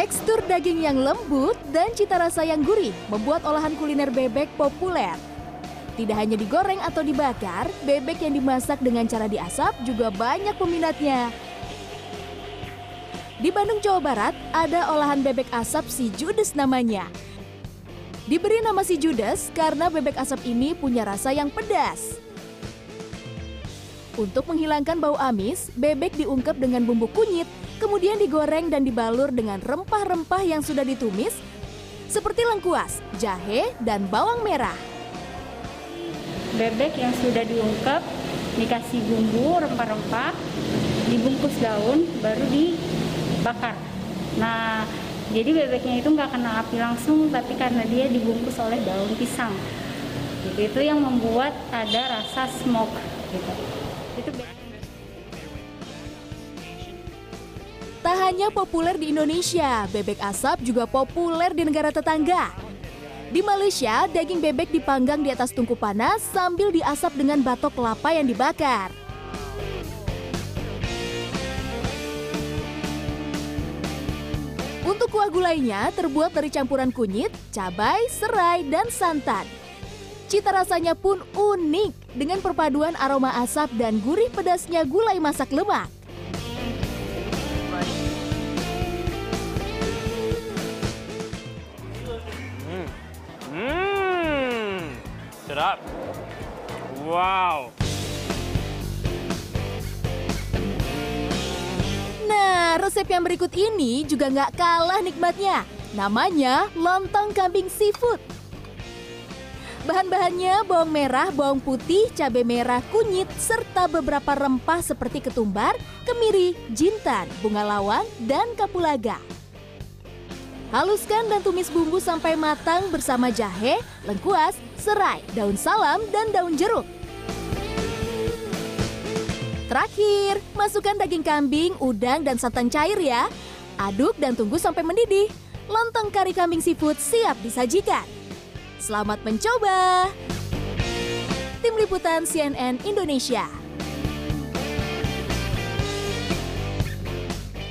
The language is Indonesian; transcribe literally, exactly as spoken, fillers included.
Tekstur daging yang lembut dan cita rasa yang gurih membuat olahan kuliner bebek populer. Tidak hanya digoreng atau dibakar, bebek yang dimasak dengan cara diasap juga banyak peminatnya. Di Bandung, Jawa Barat, ada olahan bebek asap si Judes namanya. Diberi nama si Judes karena bebek asap ini punya rasa yang pedas. Untuk menghilangkan bau amis, bebek diungkep dengan bumbu kunyit, kemudian digoreng dan dibalur dengan rempah-rempah yang sudah ditumis, seperti lengkuas, jahe, dan bawang merah. Bebek yang sudah diungkep, dikasih bumbu, rempah-rempah, dibungkus daun, baru dibakar. Nah, jadi bebeknya itu nggak kena api langsung, tapi karena dia dibungkus oleh daun pisang. Jadi itu yang membuat ada rasa smoke, gitu. Tak hanya populer di Indonesia, bebek asap juga populer di negara tetangga. Di Malaysia, daging bebek dipanggang di atas tungku panas sambil diasap dengan batok kelapa yang dibakar. Untuk kuah gulainya terbuat dari campuran kunyit, cabai, serai, dan santan. Cita rasanya pun unik dengan perpaduan aroma asap dan gurih pedasnya gulai masak lemak. Hmm, hmm. Sedap. Wow. Nah, resep yang berikut ini juga nggak kalah nikmatnya. Namanya lontong kambing seafood. Bahan-bahannya bawang merah, bawang putih, cabai merah, kunyit, serta beberapa rempah seperti ketumbar, kemiri, jintan, bunga lawang, dan kapulaga. Haluskan dan tumis bumbu sampai matang bersama jahe, lengkuas, serai, daun salam, dan daun jeruk. Terakhir, masukkan daging kambing, udang, dan santan cair ya. Aduk dan tunggu sampai mendidih. Lontong kari kambing seafood siap disajikan. Selamat mencoba! Tim Liputan C N N Indonesia.